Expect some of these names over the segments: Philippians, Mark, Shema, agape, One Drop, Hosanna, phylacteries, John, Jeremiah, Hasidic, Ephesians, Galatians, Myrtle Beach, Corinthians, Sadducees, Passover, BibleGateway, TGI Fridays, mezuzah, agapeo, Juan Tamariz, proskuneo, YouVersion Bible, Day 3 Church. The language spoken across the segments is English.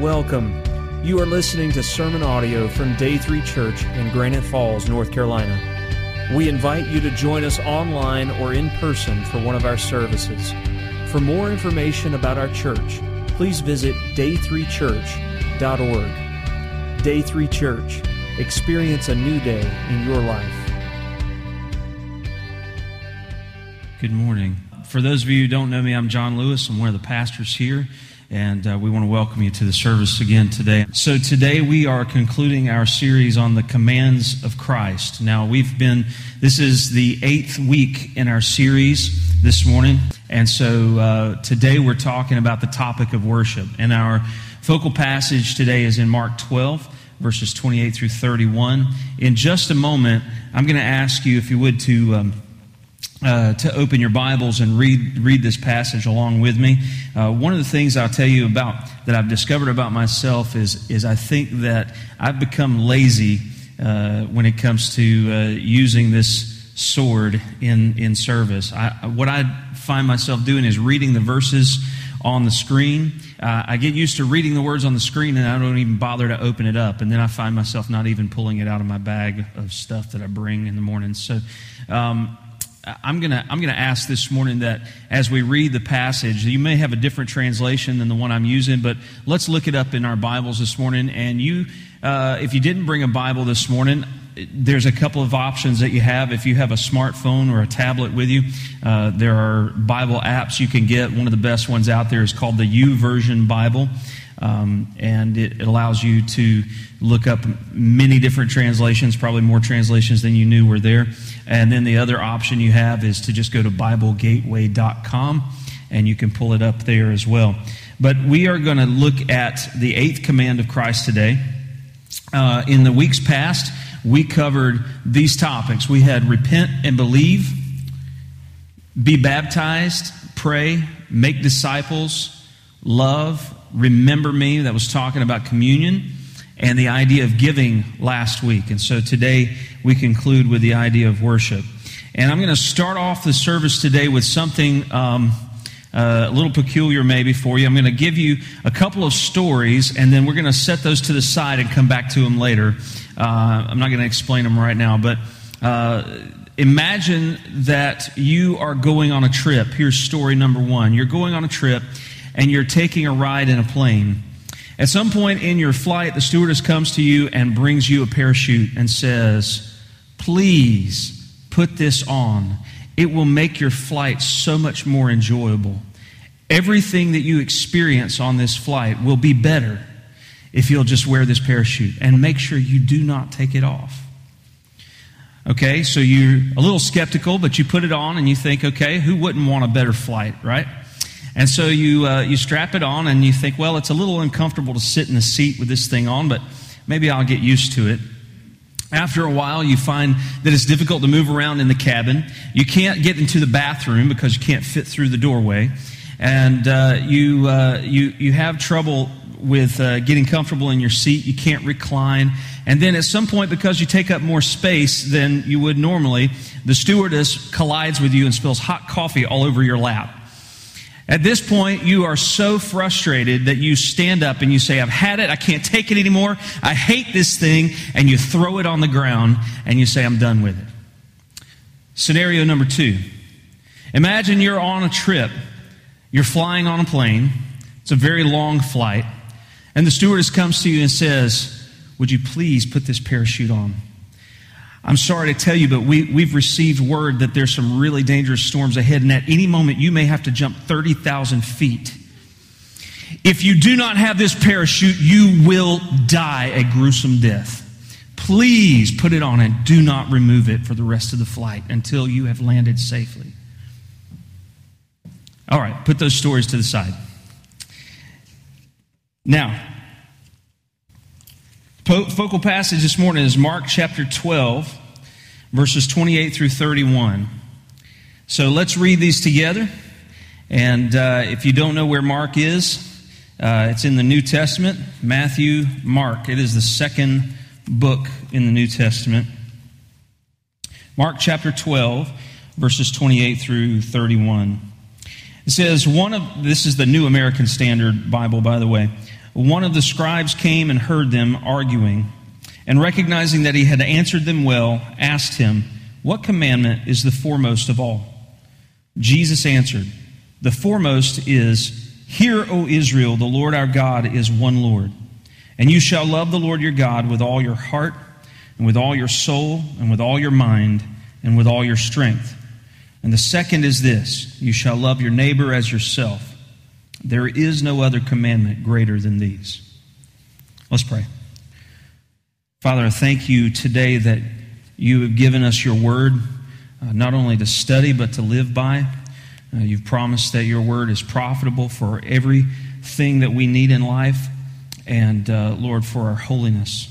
Welcome. You are listening to sermon audio from Day 3 Church in Granite Falls, North Carolina. We invite you to join us online or in person for one of our services. For more information about our church, please visit day3church.org. Day 3 Church. Experience a new day in your life. Good morning. For those of you who don't know me, I'm John Lewis. I'm one of the pastors here. And we want to welcome you to the service again today. So today we are concluding our series on the commands of Christ. Now this is the 8th week in our series this morning. And so today we're talking about the topic of worship. And our focal passage today is in Mark 12, verses 28 through 31. In just a moment, I'm going to ask you, if you would, to open your Bibles and read this passage along with me. One of the things I'll tell you about that I've discovered about myself is I think that I've become lazy when it comes to using this sword in service. What I find myself doing is reading the verses on the screen. I get used to reading the words on the screen and I don't even bother to open it up. And then I find myself not even pulling it out of my bag of stuff that I bring in the morning. So I'm gonna ask this morning that as we read the passage, you may have a different translation than the one I'm using, but let's look it up in our Bibles this morning. And you, if you didn't bring a Bible this morning, there's a couple of options that you have. If you have a smartphone or a tablet with you, there are Bible apps you can get. One of the best ones out there is called the YouVersion Bible. And it allows you to look up many different translations, probably more translations than you knew were there. And then the other option you have is to just go to BibleGateway.com, and you can pull it up there as well. But we are going to look at the 8th command of Christ today. In the weeks past, we covered these topics. We had repent and believe, be baptized, pray, make disciples, love, remember me. That was talking about communion and the idea of giving last week. And so today we conclude with the idea of worship. And I'm going to start off the service today with something a little peculiar maybe for you. I'm going to give you a couple of stories, and then we're going to set those to the side and come back to them later. I'm not going to explain them right now, but imagine that you are going on a trip. Here's story number one. You're going on a trip, and you're taking a ride in a plane. At some point in your flight, the stewardess comes to you and brings you a parachute and says, "Please put this on. It will make your flight so much more enjoyable. Everything that you experience on this flight will be better if you'll just wear this parachute, and make sure you do not take it off." Okay, so you're a little skeptical, but you put it on and you think, okay, who wouldn't want a better flight, right? And so you strap it on and you think, well, it's a little uncomfortable to sit in the seat with this thing on, but maybe I'll get used to it. After a while, you find that it's difficult to move around in the cabin. You can't get into the bathroom because you can't fit through the doorway. And you have trouble with getting comfortable in your seat. You can't recline. And then at some point, because you take up more space than you would normally, the stewardess collides with you and spills hot coffee all over your lap. At this point, you are so frustrated that you stand up and you say, "I've had it, I can't take it anymore, I hate this thing," and you throw it on the ground and you say, "I'm done with it." Scenario number two. Imagine you're on a trip, you're flying on a plane, it's a very long flight, and the stewardess comes to you and says, "Would you please put this parachute on? I'm sorry to tell you, but we've received word that there's some really dangerous storms ahead, and at any moment you may have to jump 30,000 feet. If you do not have this parachute, you will die a gruesome death. Please put it on and do not remove it for the rest of the flight until you have landed safely." All right, put those stories to the side. Now, focal passage this morning is Mark chapter 12, verses 28 through 31. So let's read these together. And if you don't know where Mark is, it's in the New Testament. Matthew, Mark. It is the second book in the New Testament. Mark chapter 12, verses 28 through 31. It says, this is the New American Standard Bible, by the way. one of the scribes came and heard them arguing, and recognizing that he had answered them well, asked him, "What commandment is the foremost of all?" Jesus answered, "The foremost is, 'Hear, O Israel, the Lord our God is one Lord. And you shall love the Lord your God with all your heart, and with all your soul, and with all your mind, and with all your strength. And the second is this, you shall love your neighbor as yourself. There is no other commandment greater than these.'" Let's pray. Father, I thank you today that you have given us your word, not only to study, but to live by. You've promised that your word is profitable for everything that we need in life, and, Lord, for our holiness.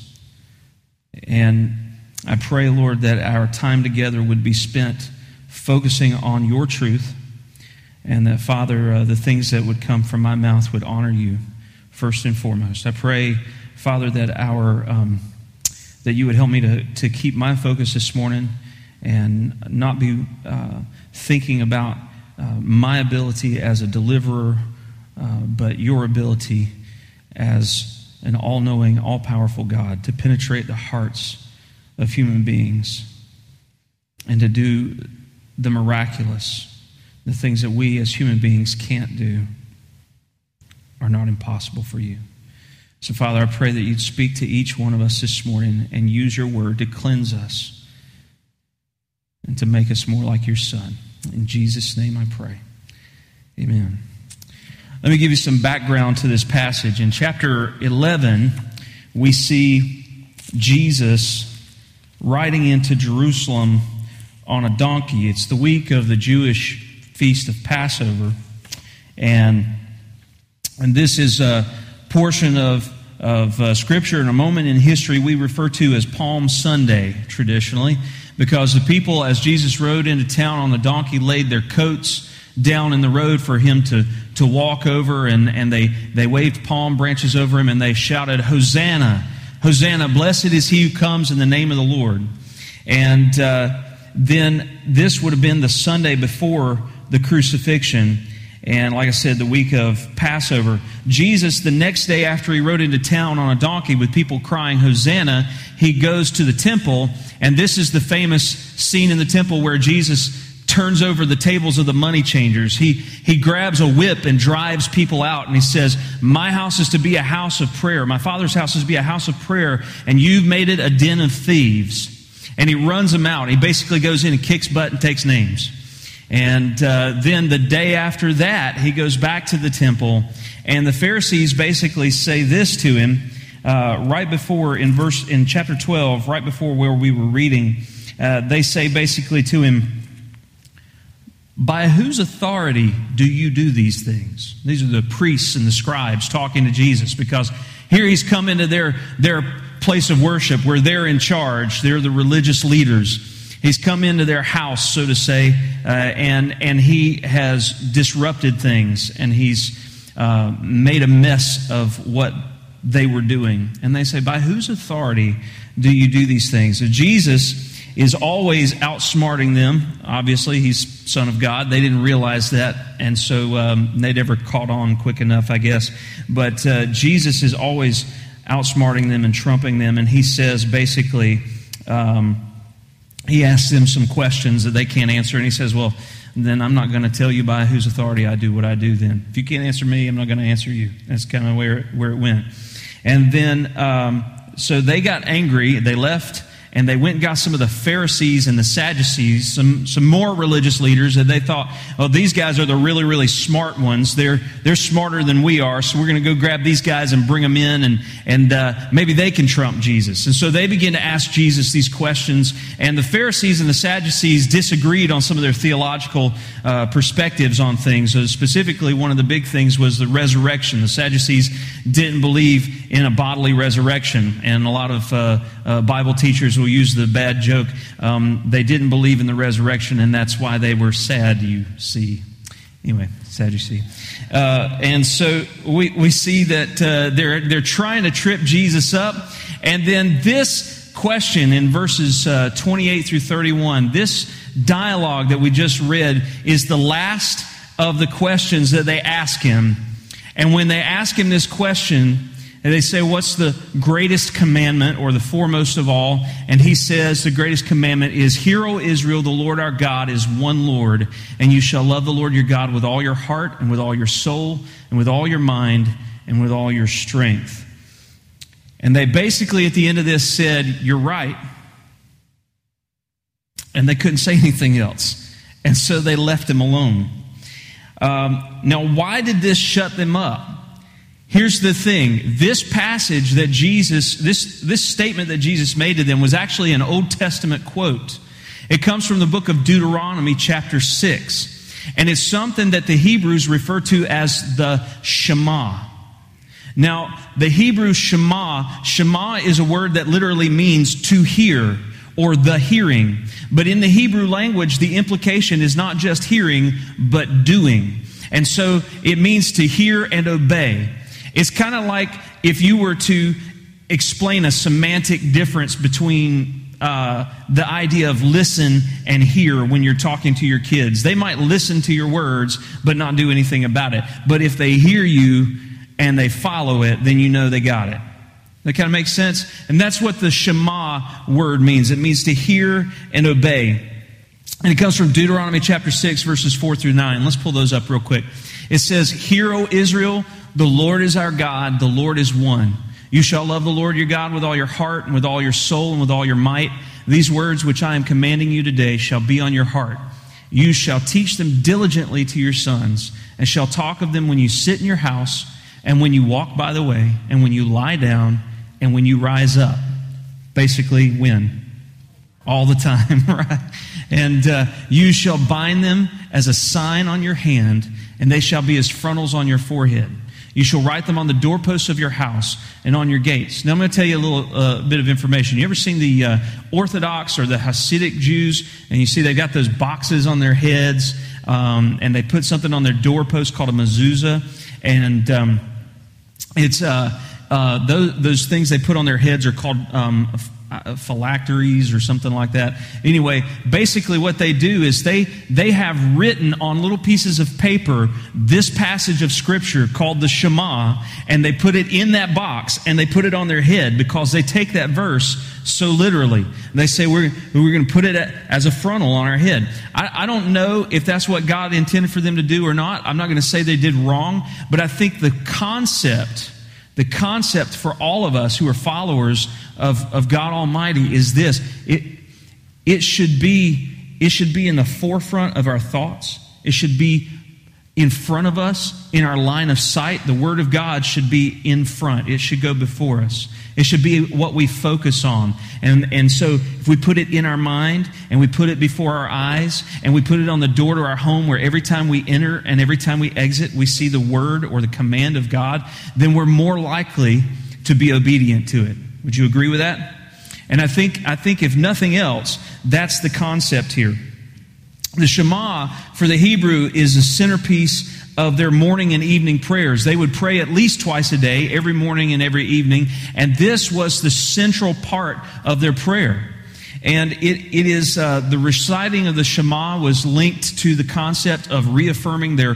And I pray, Lord, that our time together would be spent focusing on your truth, and that, Father, the things that would come from my mouth would honor you first and foremost. I pray, Father, that that you would help me to keep my focus this morning and not be thinking about my ability as a deliverer, but your ability as an all-knowing, all-powerful God to penetrate the hearts of human beings and to do the miraculous. The things that we as human beings can't do are not impossible for you. So, Father, I pray that you'd speak to each one of us this morning and use your word to cleanse us and to make us more like your Son. In Jesus' name I pray. Amen. Let me give you some background to this passage. In chapter 11, we see Jesus riding into Jerusalem on a donkey. It's the week of the Jewish Feast of Passover, and this is a portion of Scripture and a moment in history we refer to as Palm Sunday traditionally, because the people, as Jesus rode into town on the donkey, laid their coats down in the road for him to walk over, and they waved palm branches over him, and they shouted, "Hosanna, Hosanna, blessed is he who comes in the name of the Lord." And then this would have been the Sunday before the crucifixion, and like I said, the week of Passover. Jesus, the next day after he rode into town on a donkey with people crying Hosanna, he goes to the temple, and this is the famous scene in the temple where Jesus turns over the tables of the money changers. He grabs a whip and drives people out, and he says, "My house is to be a house of prayer. My Father's house is to be a house of prayer, and you've made it a den of thieves." And he runs them out. He basically goes in and kicks butt and takes names. And then the day after that, he goes back to the temple, and the Pharisees basically say this to him right before in chapter 12, right before where we were reading. They say basically to him, "By whose authority do you do these things?" These are the priests and the scribes talking to Jesus, because here he's come into their place of worship where they're in charge. They're the religious leaders. He's come into their house, so to say, and he has disrupted things, and he's made a mess of what they were doing. And they say, "By whose authority do you do these things?" So Jesus is always outsmarting them. Obviously, he's Son of God. They didn't realize that, and so they never caught on quick enough, I guess. But Jesus is always outsmarting them and trumping them, and he says basically... he asks them some questions that they can't answer, and he says, "Well, then I'm not going to tell you by whose authority I do what I do then. If you can't answer me, I'm not going to answer you." That's kind of where it went. And then, so they got angry, they left, and they went and got some of the Pharisees and the Sadducees, some more religious leaders, and they thought, "Oh, these guys are the really, really smart ones. They're smarter than we are, so we're going to go grab these guys and bring them in, and maybe they can trump Jesus." And so they began to ask Jesus these questions, and the Pharisees and the Sadducees disagreed on some of their theological perspectives on things. So specifically, one of the big things was the resurrection. The Sadducees didn't believe in a bodily resurrection, and a lot of Bible teachers will use the bad joke. They didn't believe in the resurrection, and that's why they were sad, you see. Anyway, sad you see. And so we see that they're trying to trip Jesus up. And then this question in verses 28 through 31, this dialogue that we just read is the last of the questions that they ask him. And when they ask him this question, And they say, what's the greatest commandment or the foremost of all? And he says, the greatest commandment is, Hear, O Israel, the Lord our God is one Lord, and you shall love the Lord your God with all your heart and with all your soul and with all your mind and with all your strength. And they basically at the end of this said, you're right. And they couldn't say anything else. And so they left him alone. Now, why did this shut them up? Here's the thing. This passage that Jesus, this statement that Jesus made to them was actually an Old Testament quote. It comes from the book of Deuteronomy chapter 6. And it's something that the Hebrews refer to as the Shema. Now, the Hebrew Shema, Shema is a word that literally means to hear or the hearing. But in the Hebrew language, the implication is not just hearing, but doing. And so it means to hear and obey. It's kind of like if you were to explain a semantic difference between the idea of listen and hear when you're talking to your kids. They might listen to your words, but not do anything about it. But if they hear you and they follow it, then you know they got it. That kind of makes sense? And that's what the Shema word means. It means to hear and obey. And it comes from Deuteronomy chapter 6, verses 4 through 9. Let's pull those up real quick. It says, Hear, O Israel, the Lord is our God, the Lord is one. You shall love the Lord your God with all your heart and with all your soul and with all your might. These words which I am commanding you today shall be on your heart. You shall teach them diligently to your sons and shall talk of them when you sit in your house and when you walk by the way and when you lie down and when you rise up. Basically, when? All the time, right? And you shall bind them as a sign on your hand, and they shall be as frontals on your forehead. You shall write them on the doorposts of your house and on your gates. Now I'm going to tell you a little bit of information. You ever seen the Orthodox or the Hasidic Jews? And you see they've got those boxes on their heads, and they put something on their doorpost called a mezuzah. And it's those things they put on their heads are called phylacteries or something like that. Anyway, basically what they do is they have written on little pieces of paper this passage of Scripture called the Shema, and they put it in that box, and they put it on their head because they take that verse so literally. And they say, we're going to put it as a frontal on our head. I don't know if that's what God intended for them to do or not. I'm not going to say they did wrong, but I think the concept for all of us who are followers of God Almighty is this. It should be in the forefront of our thoughts. It should be in front of us, in our line of sight. The Word of God should be in front. It should go before us. It should be what we focus on. And so if we put it in our mind, and we put it before our eyes, and we put it on the door to our home where every time we enter and every time we exit, we see the word or the command of God, then we're more likely to be obedient to it. Would you agree with that? And I think if nothing else, that's the concept here. The Shema for the Hebrew is the centerpiece of their morning and evening prayers. They would pray at least twice a day, every morning and every evening, and this was the central part of their prayer. And it is the reciting of the Shema was linked to the concept of reaffirming their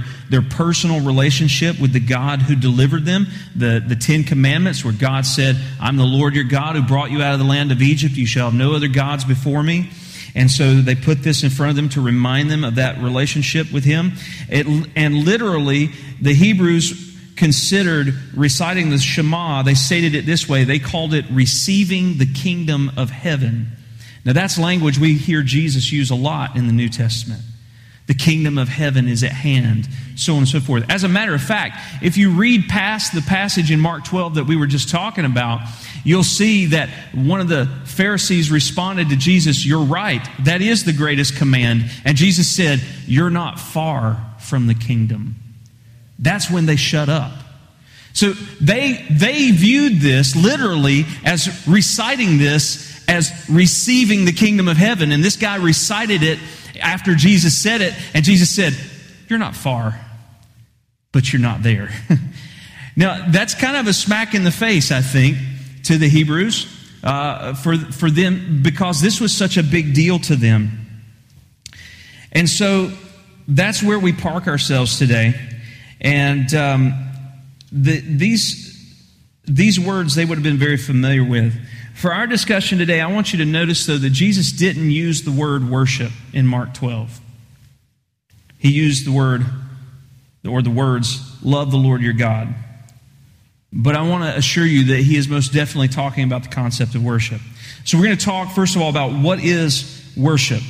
personal relationship with the God who delivered them. The Ten Commandments where God said, I'm the Lord your God who brought you out of the land of Egypt. You shall have no other gods before me. And so they put this in front of them to remind them of that relationship with Him. And literally, the Hebrews considered reciting the Shema, they stated it this way, they called it receiving the kingdom of heaven. Now that's language we hear Jesus use a lot in the New Testament. The kingdom of heaven is at hand, so on and so forth. As a matter of fact, if you read past the passage in Mark 12 that we were just talking about, you'll see that one of the Pharisees responded to Jesus, you're right, that is the greatest command. And Jesus said, you're not far from the kingdom. That's when they shut up. So they viewed this literally as reciting this as receiving the kingdom of heaven. And this guy recited it after Jesus said it, and Jesus said, you're not far, but you're not there. Now, that's kind of a smack in the face, I think, to the Hebrews, for them, because this was such a big deal to them. And so, that's where we park ourselves today. And these These words they would have been very familiar with. For our discussion today, I want you to notice, though, that Jesus didn't use the word worship in Mark 12. He used the word, or the words, love the Lord your God. But I want to assure you that he is most definitely talking about the concept of worship. So we're going to talk, first of all, about what is worship.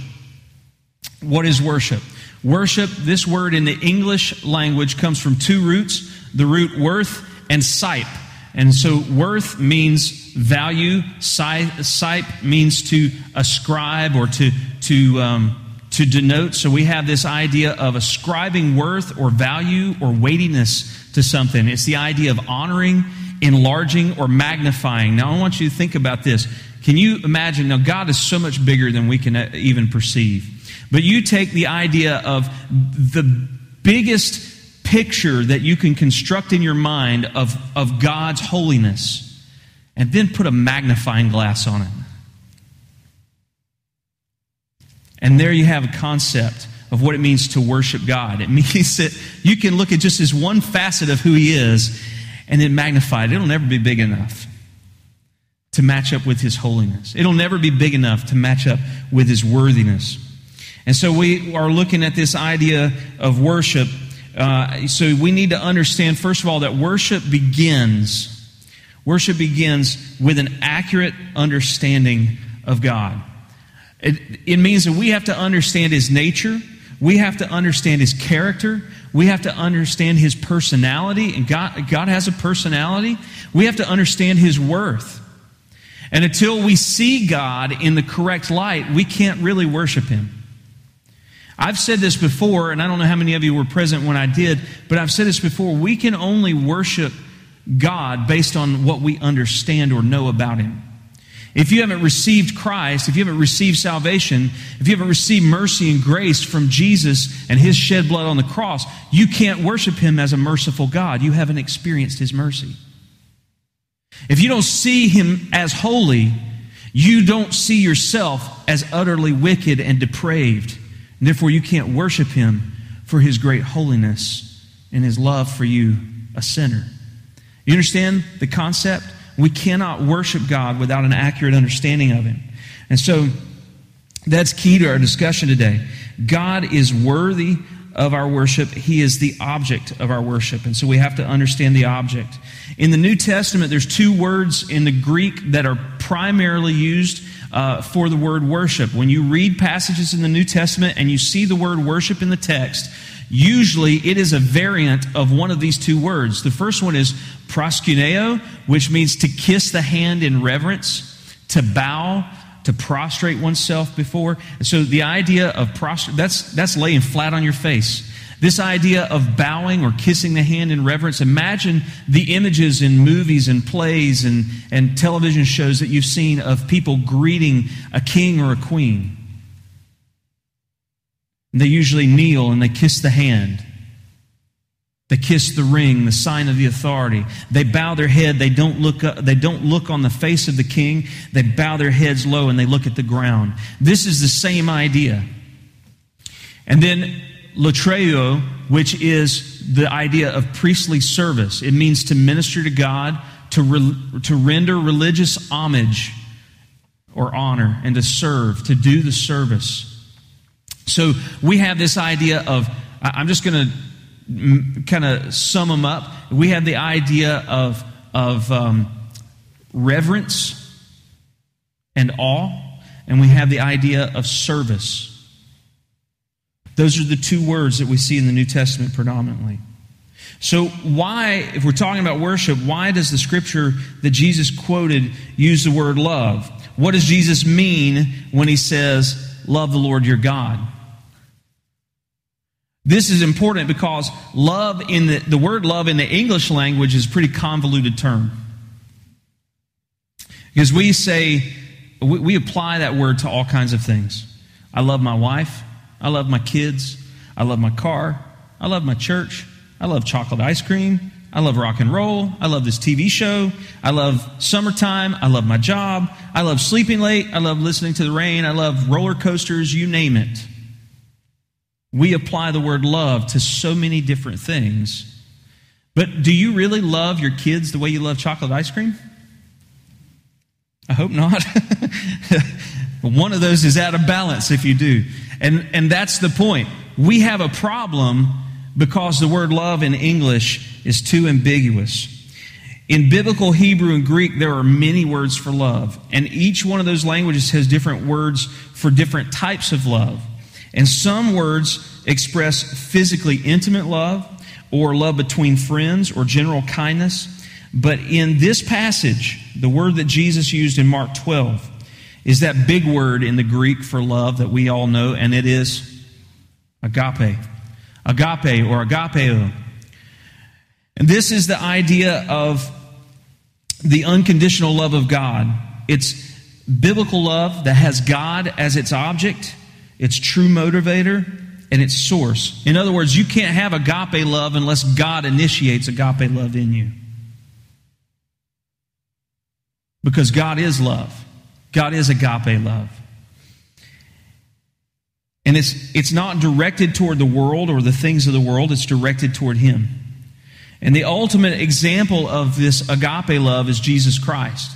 What is worship? Worship, this word in the English language, comes from two roots, the root worth and sipe. And so worth means value, sipe means to ascribe or to denote. So we have this idea of ascribing worth or value or weightiness to something. It's the idea of honoring, enlarging, or magnifying. Now I want you to think about this. Can you imagine? Now God is so much bigger than we can even perceive. But you take the idea of the biggest picture that you can construct in your mind of God's holiness, and then put a magnifying glass on it. And there you have a concept of what it means to worship God. It means that you can look at just this one facet of who He is and then magnify it. It'll never be big enough to match up with His holiness. It'll never be big enough to match up with His worthiness. And so we are looking at this idea of worship. So we need to understand, first of all, that worship begins with an accurate understanding of God. It means that we have to understand His nature. We have to understand His character. We have to understand His personality. And God has a personality. We have to understand His worth. And until we see God in the correct light, we can't really worship Him. I've said this before, and I don't know how many of you were present when I did, but I've said this before. We can only worship God based on what we understand or know about Him. If you haven't received Christ, if you haven't received salvation, if you haven't received mercy and grace from Jesus and His shed blood on the cross, you can't worship Him as a merciful God. You haven't experienced His mercy. If you don't see Him as holy, you don't see yourself as utterly wicked and depraved. And therefore, you can't worship Him for His great holiness and His love for you, a sinner. You understand the concept? We cannot worship God without an accurate understanding of Him. And so, that's key to our discussion today. God is worthy of our worship. He is the object of our worship. And so, we have to understand the object. In the New Testament, there's two words in the Greek that are primarily used for the word worship. When you read passages in the New Testament and you see the word worship in the text, usually it is a variant of one of these two words. The first one is proskuneo, which means to kiss the hand in reverence, to bow, to prostrate oneself before. And so the idea of prostrate, that's laying flat on your face. This idea of bowing or kissing the hand in reverence, imagine the images in movies and plays and television shows that you've seen of people greeting a king or a queen. And they usually kneel and they kiss the hand. They kiss the ring, the sign of the authority. They bow their head. They don't look up, they don't look on the face of the king. They bow their heads low and they look at the ground. This is the same idea. And then latreio, which is the idea of priestly service. It means to minister to God, to render religious homage or honor, and to serve, to do the service. So we have this idea of, I'm just going to kind of sum them up. We have the idea of reverence and awe, and we have the idea of service. Those are the two words that we see in the New Testament predominantly. So why, if we're talking about worship, why does the scripture that Jesus quoted use the word love? What does Jesus mean when He says, love the Lord your God? This is important because love in the word love in the English language is a pretty convoluted term. Because we say, we apply that word to all kinds of things. I love my wife. I love my kids. I love my car. I love my church. I love chocolate ice cream. I love rock and roll. I love this TV show. I love summertime. I love my job. I love sleeping late. I love listening to the rain. I love roller coasters. You name it. We apply the word love to so many different things But do you really love your kids the way you love chocolate ice cream? I hope not. One of those is out of balance if you do. And that's the point. We have a problem because the word love in English is too ambiguous. In biblical Hebrew and Greek, there are many words for love. And each one of those languages has different words for different types of love. And some words express physically intimate love or love between friends or general kindness. But in this passage, the word that Jesus used in Mark 12 is that big word in the Greek for love that we all know, and it is agape. Agape or agapeo. And this is the idea of the unconditional love of God. It's biblical love that has God as its object, its true motivator, and its source. In other words, you can't have agape love unless God initiates agape love in you. Because God is love. God is agape love. And it's not directed toward the world or the things of the world. It's directed toward Him. And the ultimate example of this agape love is Jesus Christ.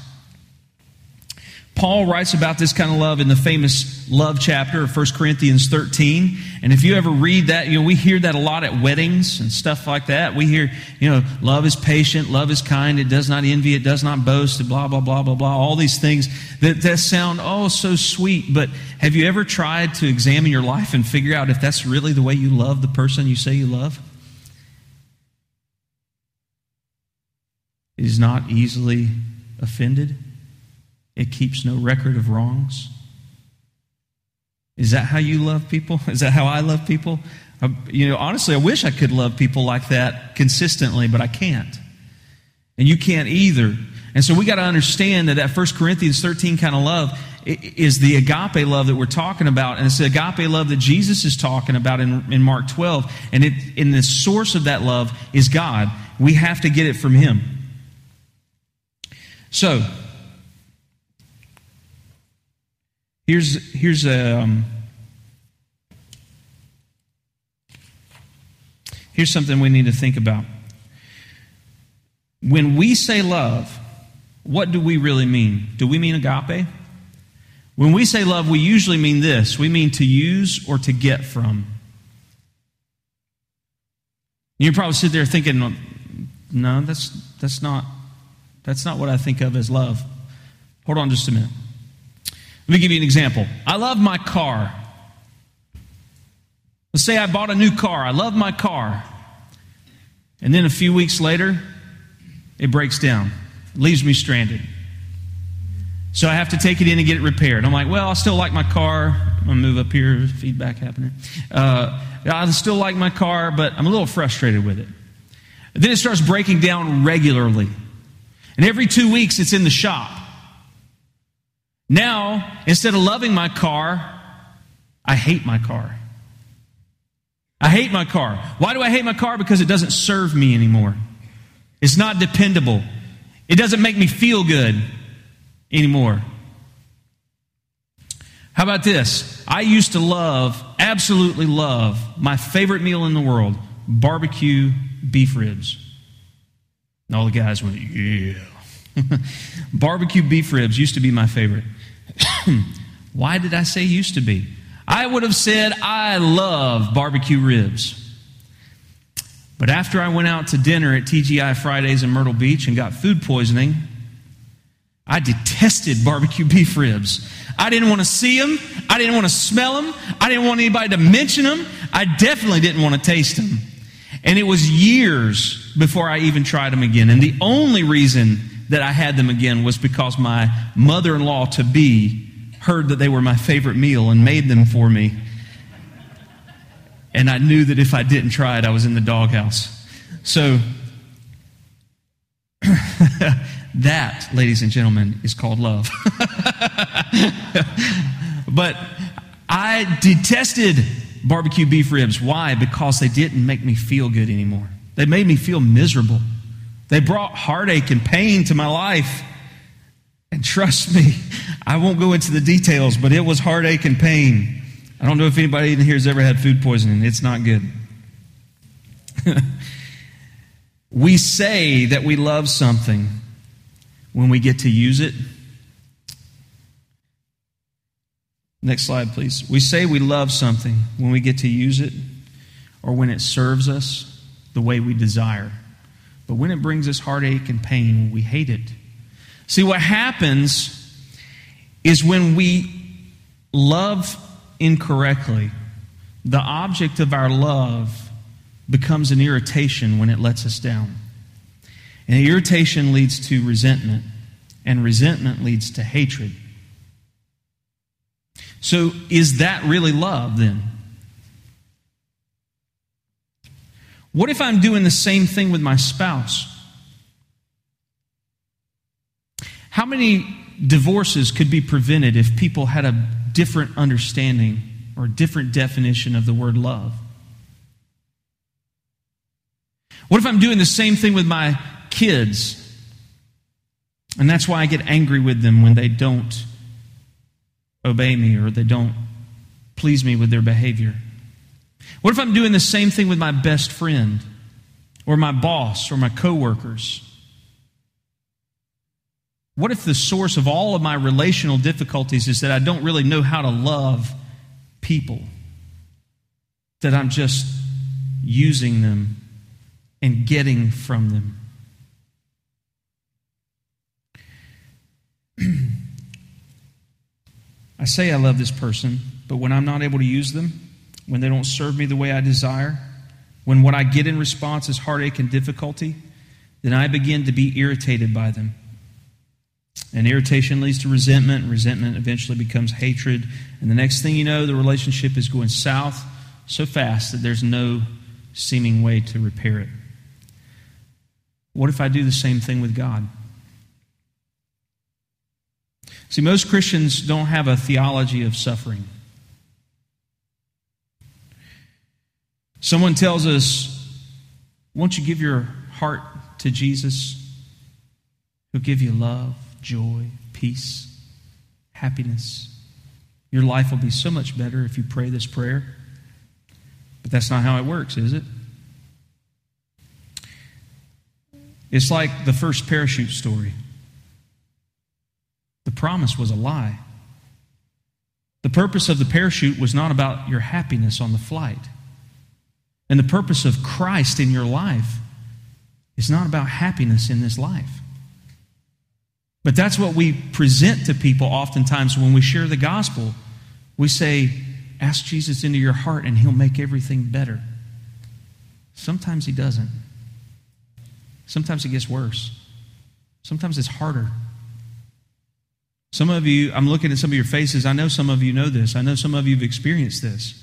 Paul writes about this kind of love in the famous love chapter of 1 Corinthians 13. And if you ever read that, we hear that a lot at weddings and stuff like that. We hear, love is patient, love is kind, it does not envy, it does not boast, blah, blah, blah, blah, blah. All these things that sound, so sweet. But have you ever tried to examine your life and figure out if that's really the way you love the person you say you love? It is not easily offended. It keeps no record of wrongs. Is that how you love people? Is that how I love people? Honestly, I wish I could love people like that consistently, but I can't. And you can't either. And so we got to understand that 1 Corinthians 13 kind of love is the agape love that we're talking about. And it's the agape love that Jesus is talking about in Mark 12. And the source of that love is God. We have to get it from Him. So, here's something we need to think about. When we say love, what do we really mean? Do we mean agape? When we say love, we usually mean this. We mean to use or to get from. You probably sit there thinking, no, that's not what I think of as love. Hold on just a minute. Let me give you an example. I love my car. Let's say I bought a new car. I love my car. And then a few weeks later, it breaks down. It leaves me stranded. So I have to take it in and get it repaired. I'm like, I still like my car. I'm going to move up here. Feedback happening. I still like my car, but I'm a little frustrated with it. And then it starts breaking down regularly. And every 2 weeks, it's in the shop. Now, instead of loving my car, I hate my car. I hate my car. Why do I hate my car? Because it doesn't serve me anymore. It's not dependable. It doesn't make me feel good anymore. How about this? I used to absolutely love, my favorite meal in the world, barbecue beef ribs. And all the guys went, yeah. Barbecue beef ribs used to be my favorite. Why did I say used to be? I would have said I love barbecue ribs. But after I went out to dinner at TGI Fridays in Myrtle Beach and got food poisoning, I detested barbecue beef ribs. I didn't want to see them. I didn't want to smell them. I didn't want anybody to mention them. I definitely didn't want to taste them. And it was years before I even tried them again. And the only reason that I had them again was because my mother-in-law-to-be heard that they were my favorite meal and made them for me. And I knew that if I didn't try it, I was in the doghouse. So, that, ladies and gentlemen, is called love. But I detested barbecue beef ribs. Why? Because they didn't make me feel good anymore. They made me feel miserable. They brought heartache and pain to my life. And trust me, I won't go into the details, but it was heartache and pain. I don't know if anybody in here has ever had food poisoning. It's not good. We say that we love something when we get to use it. Next slide, please. We say we love something when we get to use it or when it serves us the way we desire. But when it brings us heartache and pain, we hate it. See, what happens is when we love incorrectly, the object of our love becomes an irritation when it lets us down. And irritation leads to resentment, and resentment leads to hatred. So is that really love then? What if I'm doing the same thing with my spouse? How many divorces could be prevented if people had a different understanding or a different definition of the word love? What if I'm doing the same thing with my kids? And that's why I get angry with them when they don't obey me or they don't please me with their behavior. What if I'm doing the same thing with my best friend or my boss or my coworkers? What if the source of all of my relational difficulties is that I don't really know how to love people? That I'm just using them and getting from them? I say I love this person, but when I'm not able to use them, when they don't serve me the way I desire, when what I get in response is heartache and difficulty, then I begin to be irritated by them. And irritation leads to resentment. Resentment eventually becomes hatred. And the next thing you know, the relationship is going south so fast that there's no seeming way to repair it. What if I do the same thing with God? See, most Christians don't have a theology of suffering. Someone tells us, won't you give your heart to Jesus? He'll give you love, joy, peace, happiness. Your life will be so much better if you pray this prayer. But that's not how it works, is it? It's like the first parachute story. The promise was a lie. The purpose of the parachute was not about your happiness on the flight. And the purpose of Christ in your life is not about happiness in this life. But that's what we present to people oftentimes when we share the gospel. We say, ask Jesus into your heart and He'll make everything better. Sometimes He doesn't. Sometimes it gets worse. Sometimes it's harder. Some of you, I'm looking at some of your faces. I know some of you know this. I know some of you have experienced this.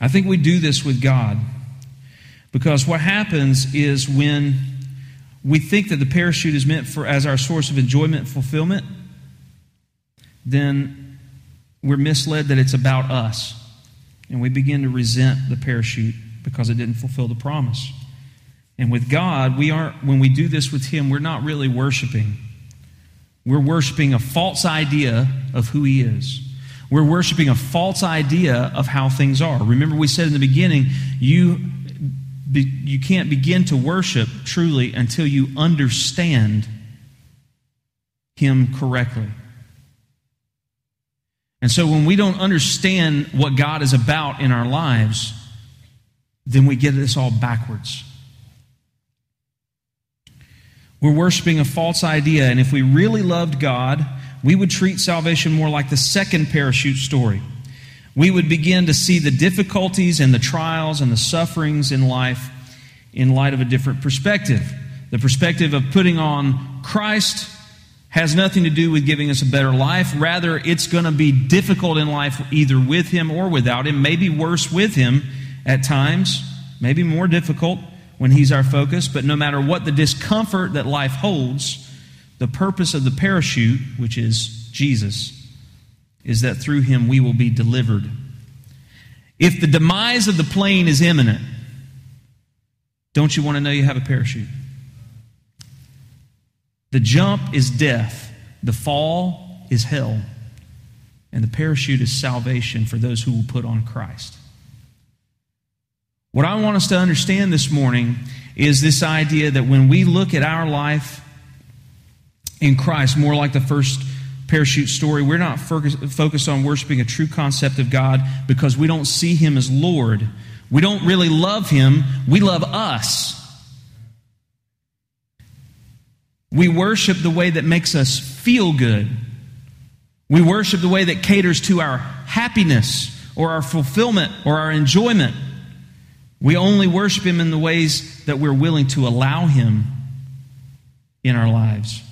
I think we do this with God because what happens is when we think that the parachute is meant for as our source of enjoyment and fulfillment, then we're misled that it's about us. And we begin to resent the parachute because it didn't fulfill the promise. And with God, we aren't. When we do this with Him, we're not really worshiping. We're worshiping a false idea of who He is. We're worshiping a false idea of how things are. Remember we said in the beginning, you can't begin to worship truly until you understand Him correctly. And so when we don't understand what God is about in our lives, then we get this all backwards. We're worshiping a false idea, and if we really loved God, we would treat salvation more like the second parachute story. We would begin to see the difficulties and the trials and the sufferings in life in light of a different perspective. The perspective of putting on Christ has nothing to do with giving us a better life. Rather, it's going to be difficult in life either with Him or without Him, maybe worse with Him at times, maybe more difficult when He's our focus. But no matter what the discomfort that life holds, the purpose of the parachute, which is Jesus, is that through Him we will be delivered. If the demise of the plane is imminent, don't you want to know you have a parachute? The jump is death, the fall is hell, and the parachute is salvation for those who will put on Christ. What I want us to understand this morning is this idea that when we look at our life in Christ, more like the first parachute story, we're not focused on worshiping a true concept of God because we don't see Him as Lord. We don't really love Him. We love us. We worship the way that makes us feel good. We worship the way that caters to our happiness or our fulfillment or our enjoyment. We only worship Him in the ways that we're willing to allow Him in our lives.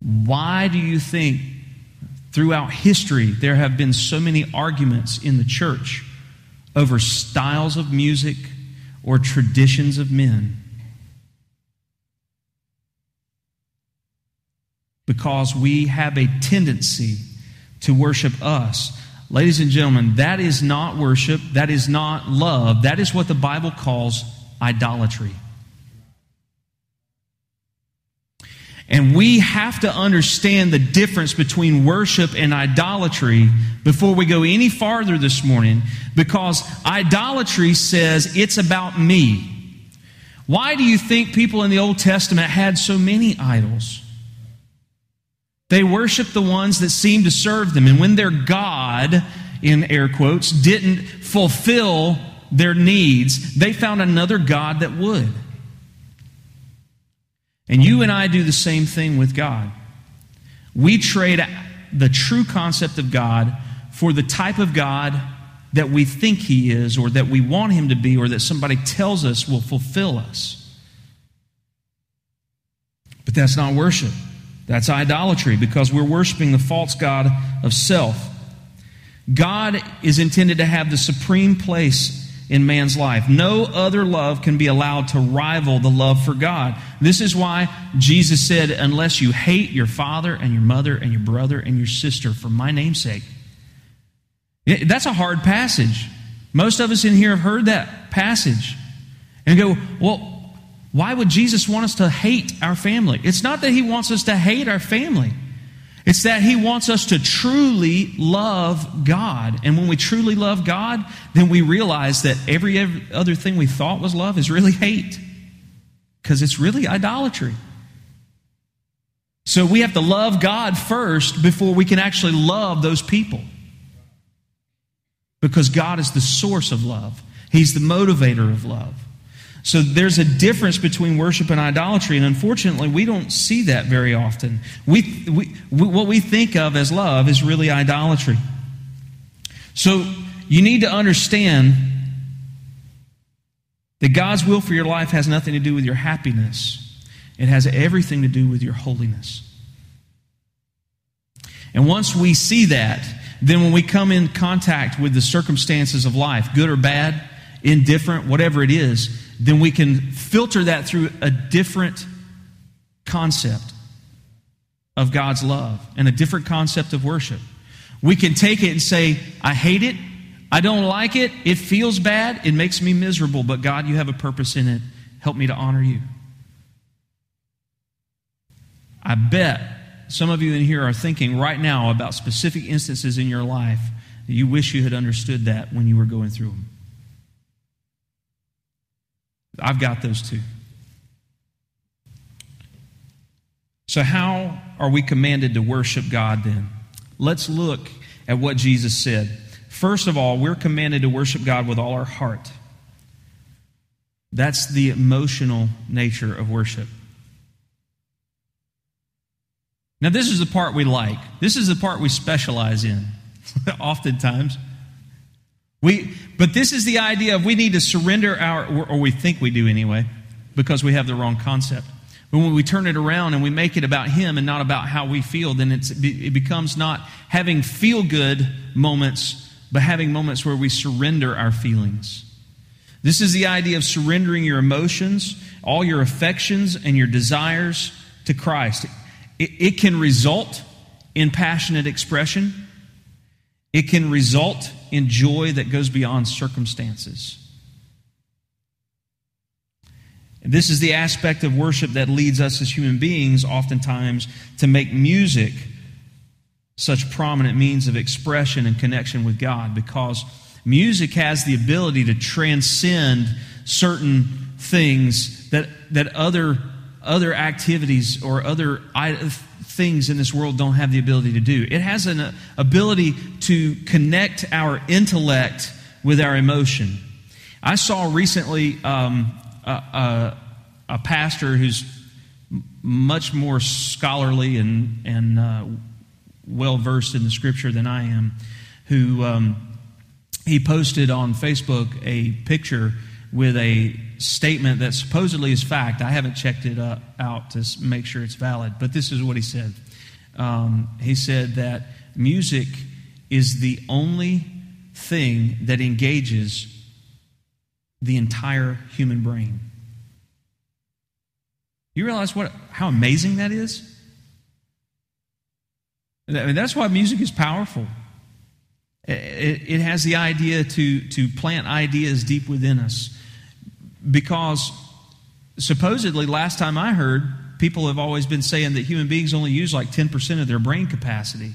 Why do you think throughout history there have been so many arguments in the church over styles of music or traditions of men? Because we have a tendency to worship us. Ladies and gentlemen, that is not worship. That is not love. That is what the Bible calls idolatry. And we have to understand the difference between worship and idolatry before we go any farther this morning, because idolatry says it's about me. Why do you think people in the Old Testament had so many idols? They worshiped the ones that seemed to serve them, and when their God, in air quotes, didn't fulfill their needs, they found another God that would. And you and I do the same thing with God. We trade the true concept of God for the type of God that we think He is, or that we want Him to be, or that somebody tells us will fulfill us. But that's not worship. That's idolatry, because we're worshiping the false god of self. God is intended to have the supreme place in man's life. No other love can be allowed to rival the love for God. This is why Jesus said, unless you hate your father and your mother and your brother and your sister for my name's sake. That's a hard passage. Most of us in here have heard that passage and go, well, why would Jesus want us to hate our family? It's not that He wants us to hate our family. It's that He wants us to truly love God. And when we truly love God, then we realize that every other thing we thought was love is really hate, because it's really idolatry. So we have to love God first before we can actually love those people, because God is the source of love. He's the motivator of love. So there's a difference between worship and idolatry, and unfortunately, we don't see that very often. What we think of as love is really idolatry. So you need to understand that God's will for your life has nothing to do with your happiness. It has everything to do with your holiness. And once we see that, then when we come in contact with the circumstances of life, good or bad, indifferent, whatever it is, then we can filter that through a different concept of God's love and a different concept of worship. We can take it and say, I hate it, I don't like it, it feels bad, it makes me miserable, but God, you have a purpose in it. Help me to honor you. I bet some of you in here are thinking right now about specific instances in your life that you wish you had understood that when you were going through them. I've got those too. So how are we commanded to worship God then? Let's look at what Jesus said. First of all, we're commanded to worship God with all our heart. That's the emotional nature of worship. Now, this is the part we like. This is the part we specialize in, oftentimes. But this is the idea of we need to surrender our, or we think we do anyway, because we have the wrong concept. But when we turn it around and we make it about Him and not about how we feel, then it becomes not having feel-good moments, but having moments where we surrender our feelings. This is the idea of surrendering your emotions, all your affections, and your desires to Christ. It can result in passionate expression. It can result in joy that goes beyond circumstances. And this is the aspect of worship that leads us as human beings oftentimes to make music such prominent means of expression and connection with God, because Music has the ability to transcend certain things that other activities or other things in this world don't have the ability to do. It has an ability to connect our intellect with our emotion. I saw recently a pastor who's much more scholarly and well-versed in the Scripture than I am, who he posted on Facebook a picture with a statement that supposedly is fact. I haven't checked it out to make sure it's valid, but this is what he said. He said that music is the only thing that engages the entire human brain. You realize how amazing that is? I mean, that's why music is powerful. It has the idea to plant ideas deep within us. Because supposedly, last time I heard, people have always been saying that human beings only use like 10% of their brain capacity.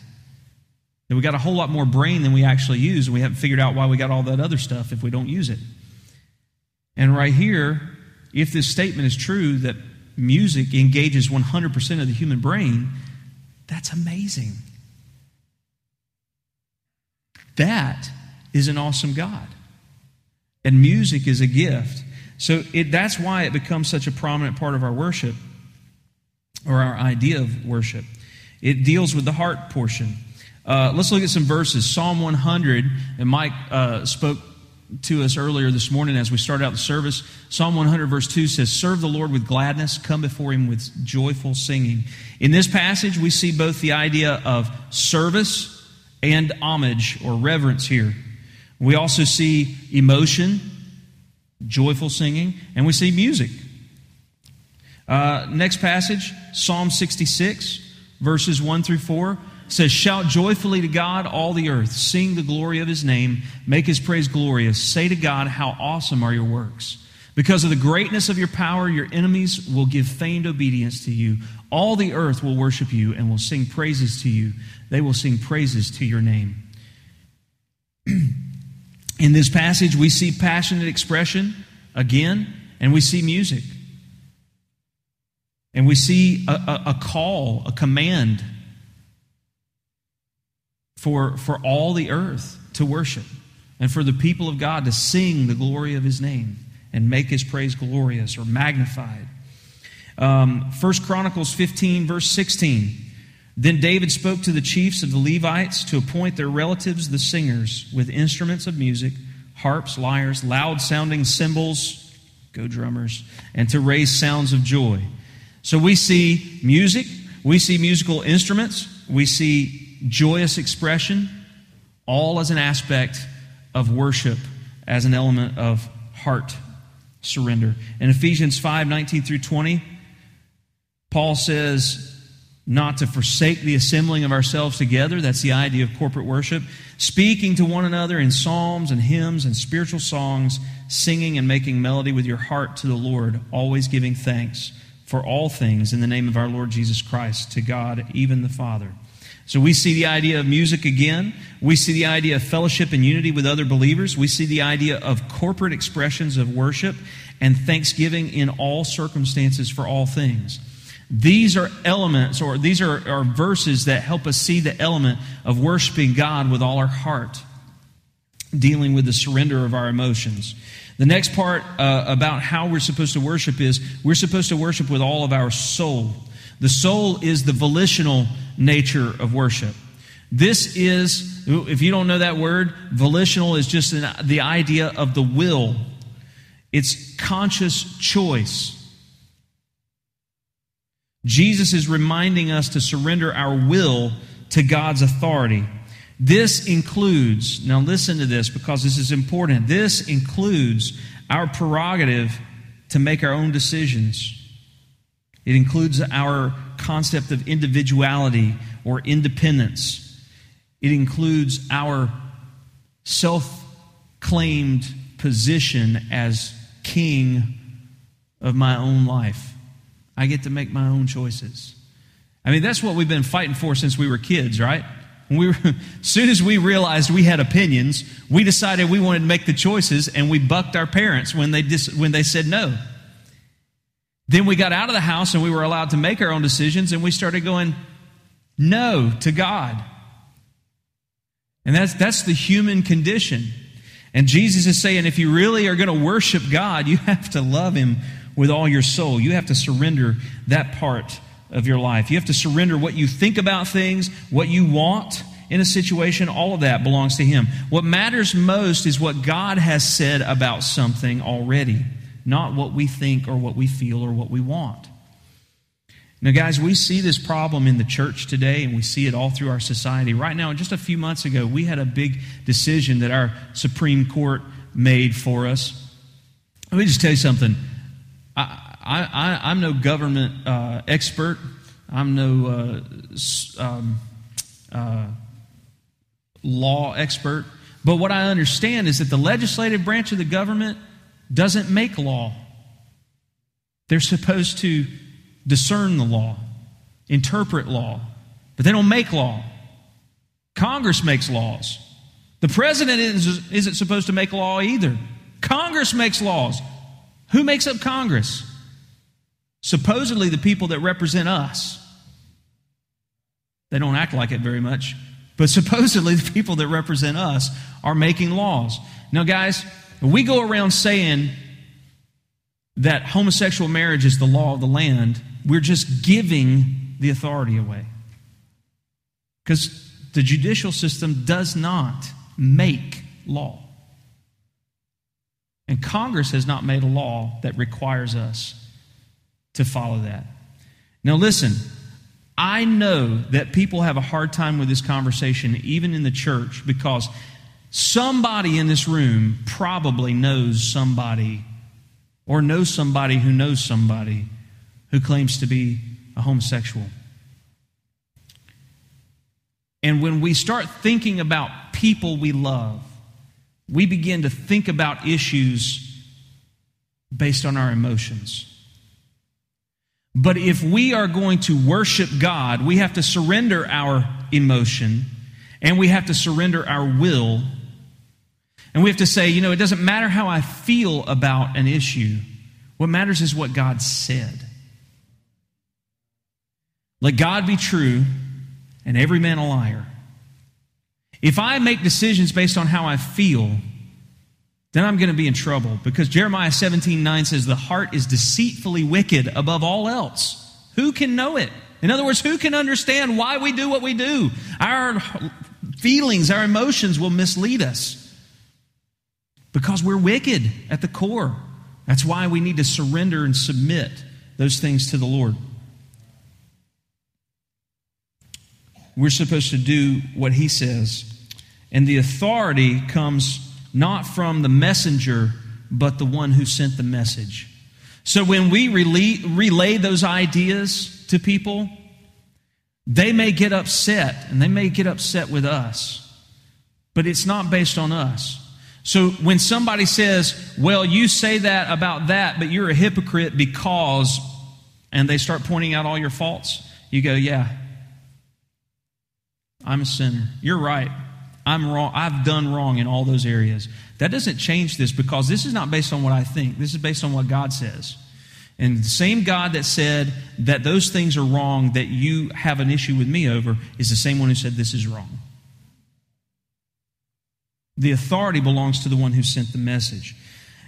That we got a whole lot more brain than we actually use, and we haven't figured out why we got all that other stuff if we don't use it. And right here, if this statement is true that music engages 100% of the human brain, that's amazing. That is an awesome God. And music is a gift. So that's why it becomes such a prominent part of our worship, or our idea of worship. It deals with the heart portion. Let's look at some verses. Psalm 100, and Mike spoke to us earlier this morning as we started out the service. Psalm 100 verse 2 says, "Serve the Lord with gladness, come before Him with joyful singing." In this passage, we see both the idea of service and homage or reverence here. We also see emotion, joyful singing, and we see music. Next passage, Psalm 66, verses 1 through 4, says, "Shout joyfully to God, all the earth. Sing the glory of His name. Make His praise glorious. Say to God, how awesome are your works. Because of the greatness of your power, your enemies will give feigned obedience to you. All the earth will worship you and will sing praises to you. They will sing praises to your name." In this passage, we see passionate expression again, and we see music. And we see a call, a command for all the earth to worship and for the people of God to sing the glory of His name and make His praise glorious or magnified. 1 Chronicles 15, verse 16. "Then David spoke to the chiefs of the Levites to appoint their relatives, the singers, with instruments of music, harps, lyres, loud-sounding cymbals," go drummers, "and to raise sounds of joy." So we see music, we see musical instruments, we see joyous expression, all as an aspect of worship, as an element of heart surrender. In Ephesians 5, 19 through 20, Paul says, "Not to forsake the assembling of ourselves together." That's the idea of corporate worship. "Speaking to one another in psalms and hymns and spiritual songs, singing and making melody with your heart to the Lord, always giving thanks for all things in the name of our Lord Jesus Christ, to God, even the Father." So we see the idea of music again. We see the idea of fellowship and unity with other believers. We see the idea of corporate expressions of worship and thanksgiving in all circumstances for all things. These are elements, or these are verses that help us see the element of worshiping God with all our heart, dealing with the surrender of our emotions. The next part about how we're supposed to worship is we're supposed to worship with all of our soul. The soul is the volitional nature of worship. This is, if you don't know that word, volitional is just the idea of the will. It's conscious choice. Jesus is reminding us to surrender our will to God's authority. This includes, now listen to this because this is important, this includes our prerogative to make our own decisions. It includes our concept of individuality or independence. It includes our self-claimed position as king of my own life. I get to make my own choices. I mean, that's what we've been fighting for since we were kids, right? Soon as we realized we had opinions, we decided we wanted to make the choices, and we bucked our parents when they said no. Then we got out of the house, and we were allowed to make our own decisions, and we started going no to God. And that's the human condition. And Jesus is saying, if you really are going to worship God, you have to love Him with all your soul. You have to surrender that part of your life. You have to surrender what you think about things, what you want in a situation. All of that belongs to Him. What matters most is what God has said about something already, not what we think or what we feel or what we want. Now, guys, we see this problem in the church today, and we see it all through our society. Right now, just a few months ago, we had a big decision that our Supreme Court made for us. Let me just tell you something. I'm no government expert. I'm no law expert. But what I understand is that the legislative branch of the government doesn't make law. They're supposed to discern the law, interpret law, but they don't make law. Congress makes laws. The president isn't supposed to make law either. Congress makes laws. Who makes up Congress? Supposedly the people that represent us. They don't act like it very much, but supposedly the people that represent us are making laws. Now, guys, we go around saying that homosexual marriage is the law of the land. We're just giving the authority away, because the judicial system does not make law. And Congress has not made a law that requires us to follow that. Now listen, I know that people have a hard time with this conversation, even in the church, because somebody in this room probably knows somebody or knows somebody who knows somebody who claims to be a homosexual. And when we start thinking about people we love, we begin to think about issues based on our emotions. But if we are going to worship God, we have to surrender our emotion, and we have to surrender our will, and we have to say, you know, it doesn't matter how I feel about an issue. What matters is what God said. Let God be true and every man a liar. If I make decisions based on how I feel, then I'm going to be in trouble, because Jeremiah 17:9 says the heart is deceitfully wicked above all else. Who can know it? In other words, who can understand why we do what we do? Our feelings, our emotions will mislead us, because we're wicked at the core. That's why we need to surrender and submit those things to the Lord. We're supposed to do what He says. And the authority comes not from the messenger, but the one who sent the message. So when we relay those ideas to people, they may get upset, and they may get upset with us, but it's not based on us. So when somebody says, well, you say that about that, but you're a hypocrite because, and they start pointing out all your faults, you go, yeah, I'm a sinner. You're right. I'm wrong. I've done wrong in all those areas. That doesn't change this, because this is not based on what I think. This is based on what God says. And the same God that said that those things are wrong that you have an issue with me over is the same one who said this is wrong. The authority belongs to the one who sent the message.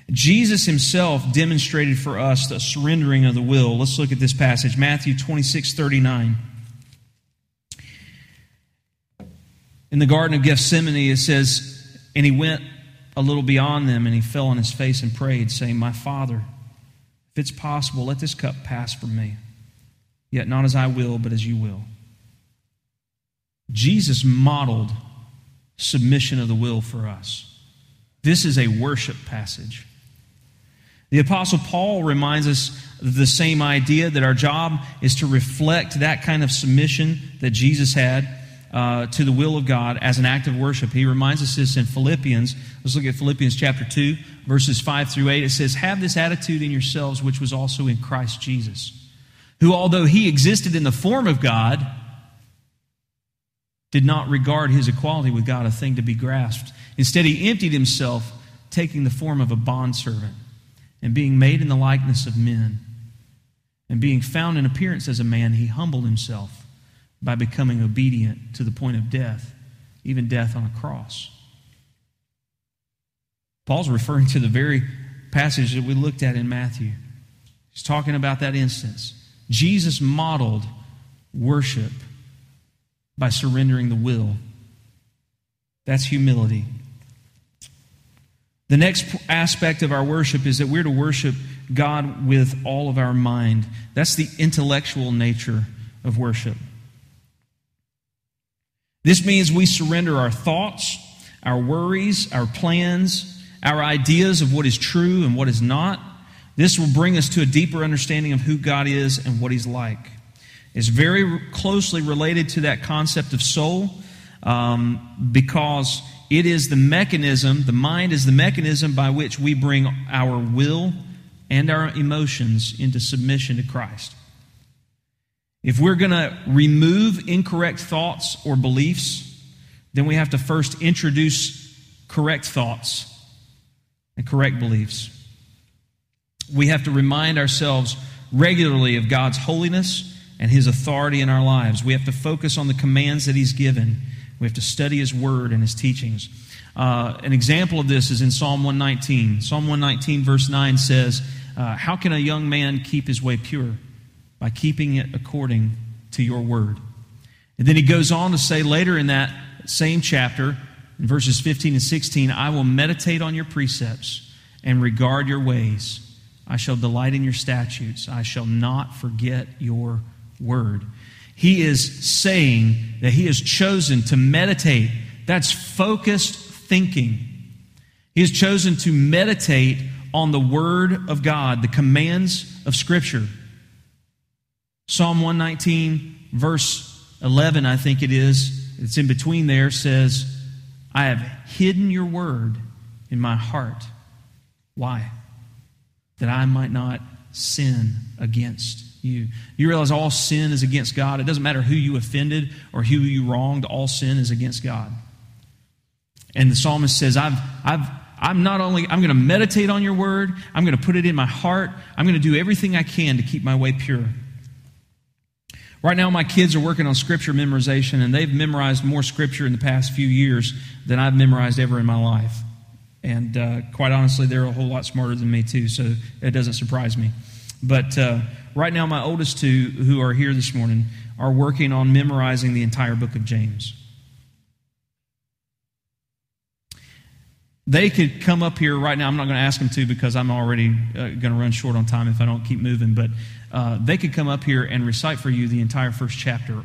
Jesus Himself demonstrated for us the surrendering of the will. Let's look at this passage, Matthew 26:39. In the Garden of Gethsemane, it says, and He went a little beyond them, and He fell on His face and prayed, saying, my Father, if it's possible, let this cup pass from me. Yet not as I will, but as you will. Jesus modeled submission of the will for us. This is a worship passage. The Apostle Paul reminds us of the same idea, that our job is to reflect that kind of submission that Jesus had to the will of God as an act of worship. He reminds us this in Philippians. Let's look at Philippians chapter 2, verses 5 through 8. It says, have this attitude in yourselves, which was also in Christ Jesus, who although He existed in the form of God, did not regard his equality with God a thing to be grasped. Instead, he emptied himself, taking the form of a bondservant and being made in the likeness of men. And being found in appearance as a man, he humbled himself by becoming obedient to the point of death, even death on a cross. Paul's referring to the very passage that we looked at in Matthew. He's talking about that instance. Jesus modeled worship by surrendering the will. That's humility. The next aspect of our worship is that we're to worship God with all of our mind. That's the intellectual nature of worship. This means we surrender our thoughts, our worries, our plans, our ideas of what is true and what is not. This will bring us to a deeper understanding of who God is and what He's like. It's very closely related to that concept of soul, because it is the mechanism, the mind is the mechanism by which we bring our will and our emotions into submission to Christ. If we're going to remove incorrect thoughts or beliefs, then we have to first introduce correct thoughts and correct beliefs. We have to remind ourselves regularly of God's holiness and His authority in our lives. We have to focus on the commands that He's given. We have to study His Word and His teachings. An example of this is in Psalm 119. Psalm 119 verse 9 says, how can a young man keep his way pure? By keeping it according to your Word. And then he goes on to say later in that same chapter, in verses 15 and 16, I will meditate on your precepts and regard your ways. I shall delight in your statutes. I shall not forget your Word. He is saying that he has chosen to meditate. That's focused thinking. He has chosen to meditate on the Word of God, the commands of Scripture. Psalm 119, verse 11, I think it is, it's in between there, says, I have hidden your word in my heart. Why? That I might not sin against you. You realize all sin is against God. It doesn't matter who you offended or who you wronged. All sin is against God. And the psalmist says, I'm going to meditate on your word. I'm going to put it in my heart. I'm going to do everything I can to keep my way pure. Right now, my kids are working on scripture memorization, and they've memorized more scripture in the past few years than I've memorized ever in my life. And quite honestly, they're a whole lot smarter than me, too, so it doesn't surprise me. But right now, my oldest two, who are here this morning, are working on memorizing the entire book of James. They could come up here right now. I'm not going to ask them to because I'm already going to run short on time if I don't keep moving. But they could come up here and recite for you the entire first chapter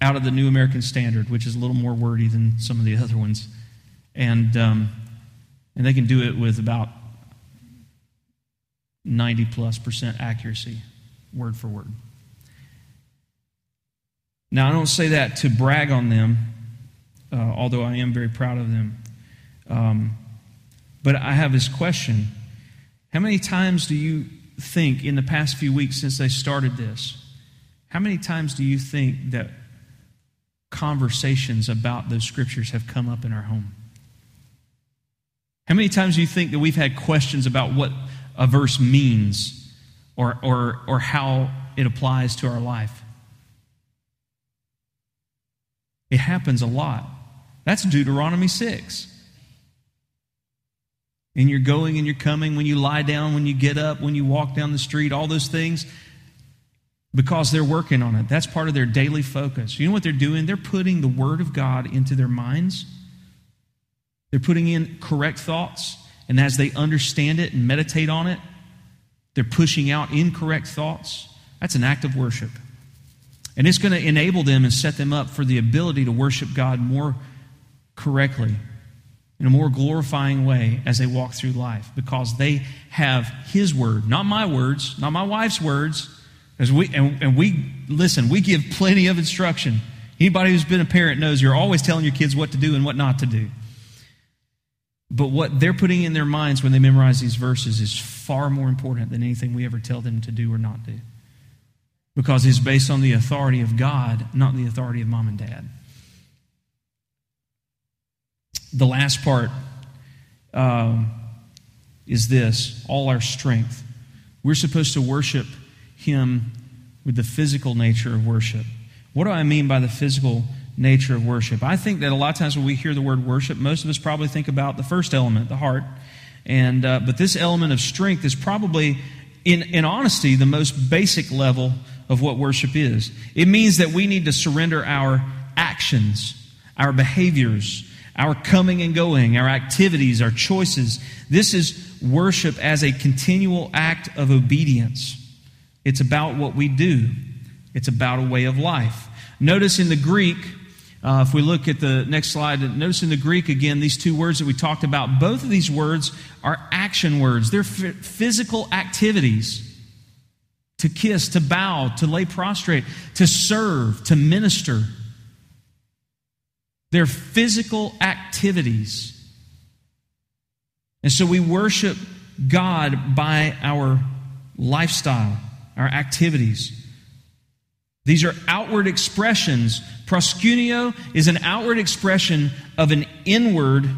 out of the New American Standard, which is a little more wordy than some of the other ones. And they can do it with about 90+% accuracy, word for word. Now, I don't say that to brag on them, although I am very proud of them. But I have this question. How many times do you think in the past few weeks since they started this, how many times do you think that conversations about those scriptures have come up in our home? How many times do you think that we've had questions about what a verse means or how it applies to our life? It happens a lot. That's Deuteronomy 6. In your going and your coming, when you lie down, when you get up, when you walk down the street, all those things, because they're working on it. That's part of their daily focus. You know what they're doing? They're putting the Word of God into their minds. They're putting in correct thoughts, and as they understand it and meditate on it, they're pushing out incorrect thoughts. That's an act of worship. And it's going to enable them and set them up for the ability to worship God more correctly, in a more glorifying way as they walk through life, because they have His Word, not my words, not my wife's words. We give plenty of instruction. Anybody who's been a parent knows you're always telling your kids what to do and what not to do. But what they're putting in their minds when they memorize these verses is far more important than anything we ever tell them to do or not do. because he's based on the authority of God, not the authority of mom and dad. The last part is this, all our strength. We're supposed to worship him with the physical nature of worship. What do I mean by the physical nature of worship? I think that a lot of times when we hear the word worship, most of us probably think about the first element, the heart. And but this element of strength is probably, in honesty, the most basic level of what worship is. It means that we need to surrender our actions, our behaviors, our coming and going, our activities, our choices. This is worship as a continual act of obedience. It's about what we do. It's about a way of life. Notice in the Greek, if we look at the next slide, notice in the Greek again, these two words that we talked about, both of these words are action words. They're physical activities. To kiss, to bow, to lay prostrate, to serve, to minister. They're physical activities. And so we worship God by our lifestyle, our activities. These are outward expressions. Proskuneo is an outward expression of an inward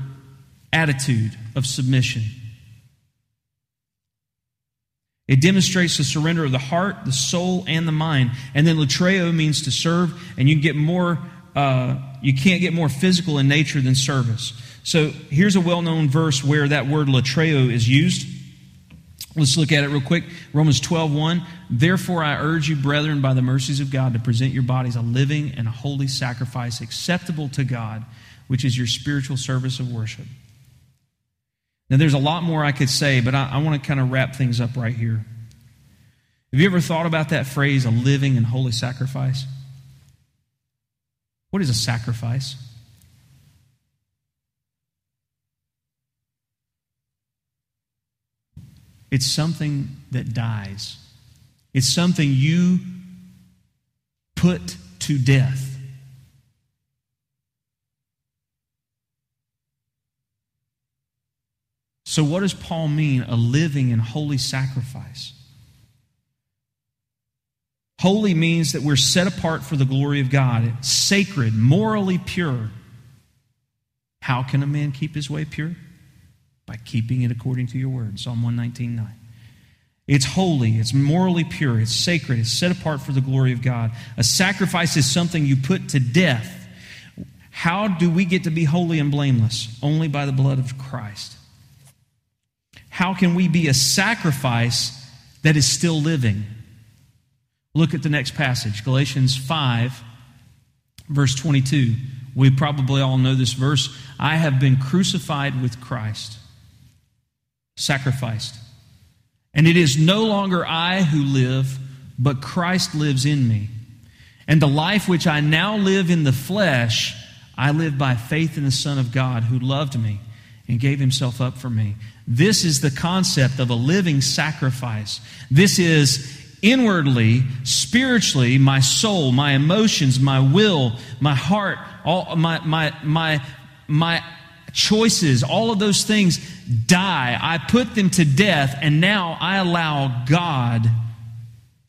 attitude of submission. It demonstrates the surrender of the heart, the soul, and the mind. And then latreio means to serve, and you can get more. You can't get more physical in nature than service. So here's a well-known verse where that word latreio is used. Let's look at it real quick. Romans 12:1. Therefore I urge you, brethren, by the mercies of God, to present your bodies a living and a holy sacrifice acceptable to God, which is your spiritual service of worship. Now there's a lot more I could say, but I want to kind of wrap things up right here. Have you ever thought about that phrase, a living and holy sacrifice? What is a sacrifice? It's something that dies. It's something you put to death. So what does Paul mean, a living and holy sacrifice? Holy means that we're set apart for the glory of God. It's sacred, morally pure. How can a man keep his way pure? By keeping it according to your word, Psalm 119:9. It's holy, it's morally pure, it's sacred, it's set apart for the glory of God. A sacrifice is something you put to death. How do we get to be holy and blameless? Only by the blood of Christ. How can we be a sacrifice that is still living? Look at the next passage, Galatians 5, verse 22. We probably all know this verse. I have been crucified with Christ. Sacrificed. And it is no longer I who live, but Christ lives in me. And the life which I now live in the flesh, I live by faith in the Son of God who loved me and gave himself up for me. This is the concept of a living sacrifice. This is inwardly, spiritually, my soul, my emotions, my will, my heart, all my choices, all of those things die. I put them to death, and now I allow God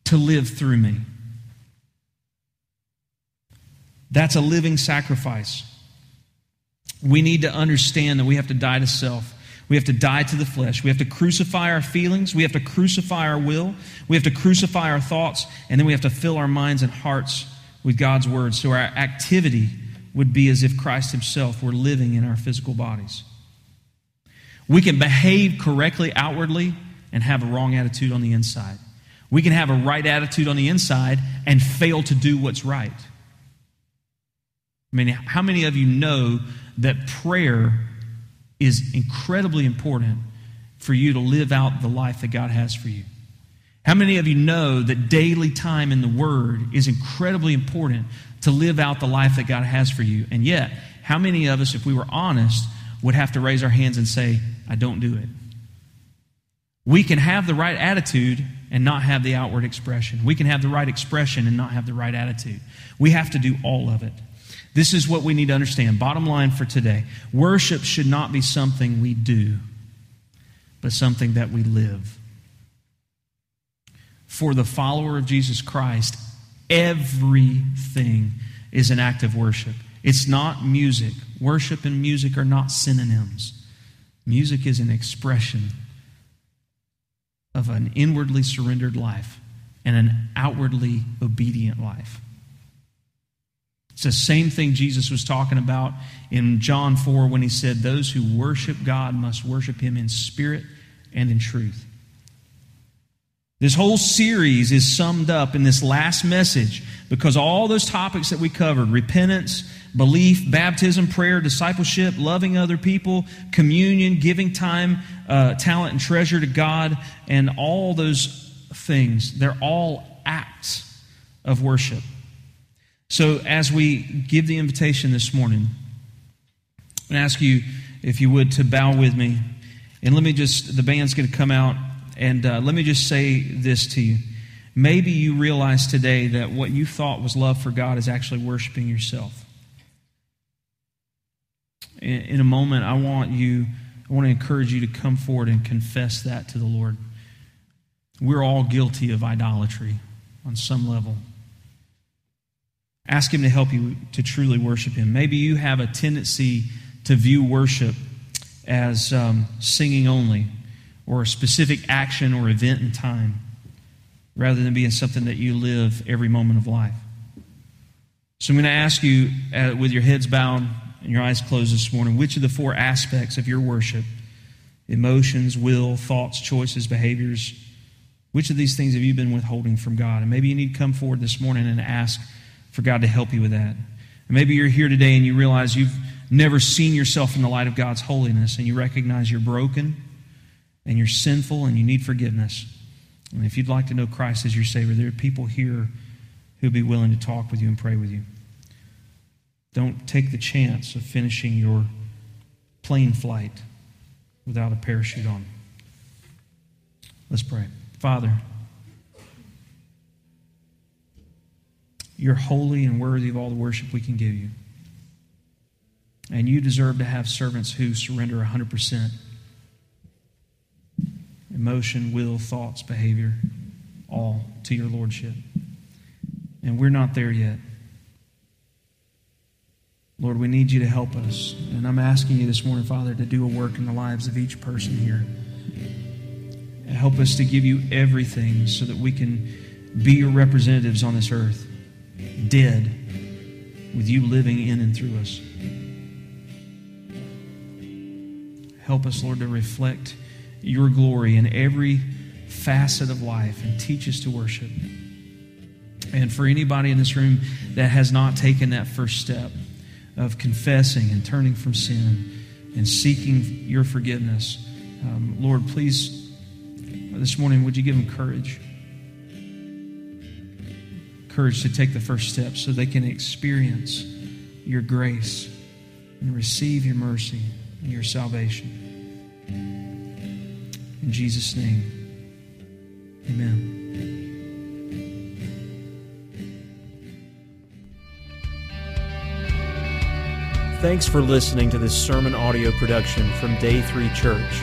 to live through me. That's a living sacrifice. We need to understand that we have to die to self. We have to die to the flesh. We have to crucify our feelings. We have to crucify our will. We have to crucify our thoughts. And then we have to fill our minds and hearts with God's word. So our activity would be as if Christ himself were living in our physical bodies. We can behave correctly outwardly and have a wrong attitude on the inside. We can have a right attitude on the inside and fail to do what's right. I mean, how many of you know that prayer is incredibly important for you to live out the life that God has for you? How many of you know that daily time in the Word is incredibly important to live out the life that God has for you? And yet, how many of us, if we were honest, would have to raise our hands and say, I don't do it? We can have the right attitude and not have the outward expression. We can have the right expression and not have the right attitude. We have to do all of it. This is what we need to understand. Bottom line for today, worship should not be something we do, but something that we live. for the follower of Jesus Christ, everything is an act of worship. It's not music. Worship and music are not synonyms. Music is an expression of an inwardly surrendered life and an outwardly obedient life. It's the same thing Jesus was talking about in John 4 when he said, those who worship God must worship him in spirit and in truth. This whole series is summed up in this last message because all those topics that we covered, repentance, belief, baptism, prayer, discipleship, loving other people, communion, giving time, talent, and treasure to God, and all those things, they're all acts of worship. So as we give the invitation this morning, I'm going to ask you, if you would, to bow with me. And let me just, the band's going to come out, and let me just say this to you. Maybe you realize today that what you thought was love for God is actually worshiping yourself. In a moment, I want to encourage you to come forward and confess that to the Lord. We're all guilty of idolatry on some level. Ask him to help you to truly worship him. Maybe you have a tendency to view worship as singing only, or a specific action or event in time, rather than being something that you live every moment of life. So I'm going to ask you, with your heads bowed and your eyes closed this morning, which of the four aspects of your worship, emotions, will, thoughts, choices, behaviors, which of these things have you been withholding from God? And maybe you need to come forward this morning and ask for God to help you with that. And maybe you're here today and you realize you've never seen yourself in the light of God's holiness, and you recognize you're broken and you're sinful and you need forgiveness. And if you'd like to know Christ as your Savior, there are people here who'd be willing to talk with you and pray with you. Don't take the chance of finishing your plane flight without a parachute on. Let's pray. Father, you're holy and worthy of all the worship we can give you. And you deserve to have servants who surrender 100%. Emotion, will, thoughts, behavior, all to your lordship. And we're not there yet. Lord, we need you to help us. And I'm asking you this morning, Father, to do a work in the lives of each person here. And help us to give you everything so that we can be your representatives on this earth. Dead, with you living in and through us. Help us, Lord, to reflect your glory in every facet of life, and teach us to worship. And for anybody in this room that has not taken that first step of confessing and turning from sin and seeking your forgiveness, Lord, please, this morning, would you give them courage? Courage to take the first step so they can experience your grace and receive your mercy and your salvation. In Jesus' name, amen. Thanks for listening to this sermon audio production from Day 3 Church.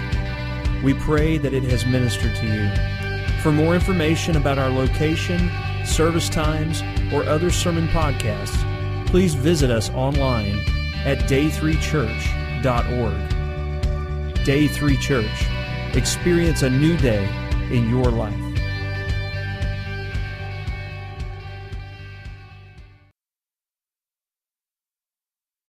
We pray that it has ministered to you. For more information about our location, service times, or other sermon podcasts, please visit us online at day3church.org. Day 3 Church. Experience a new day in your life.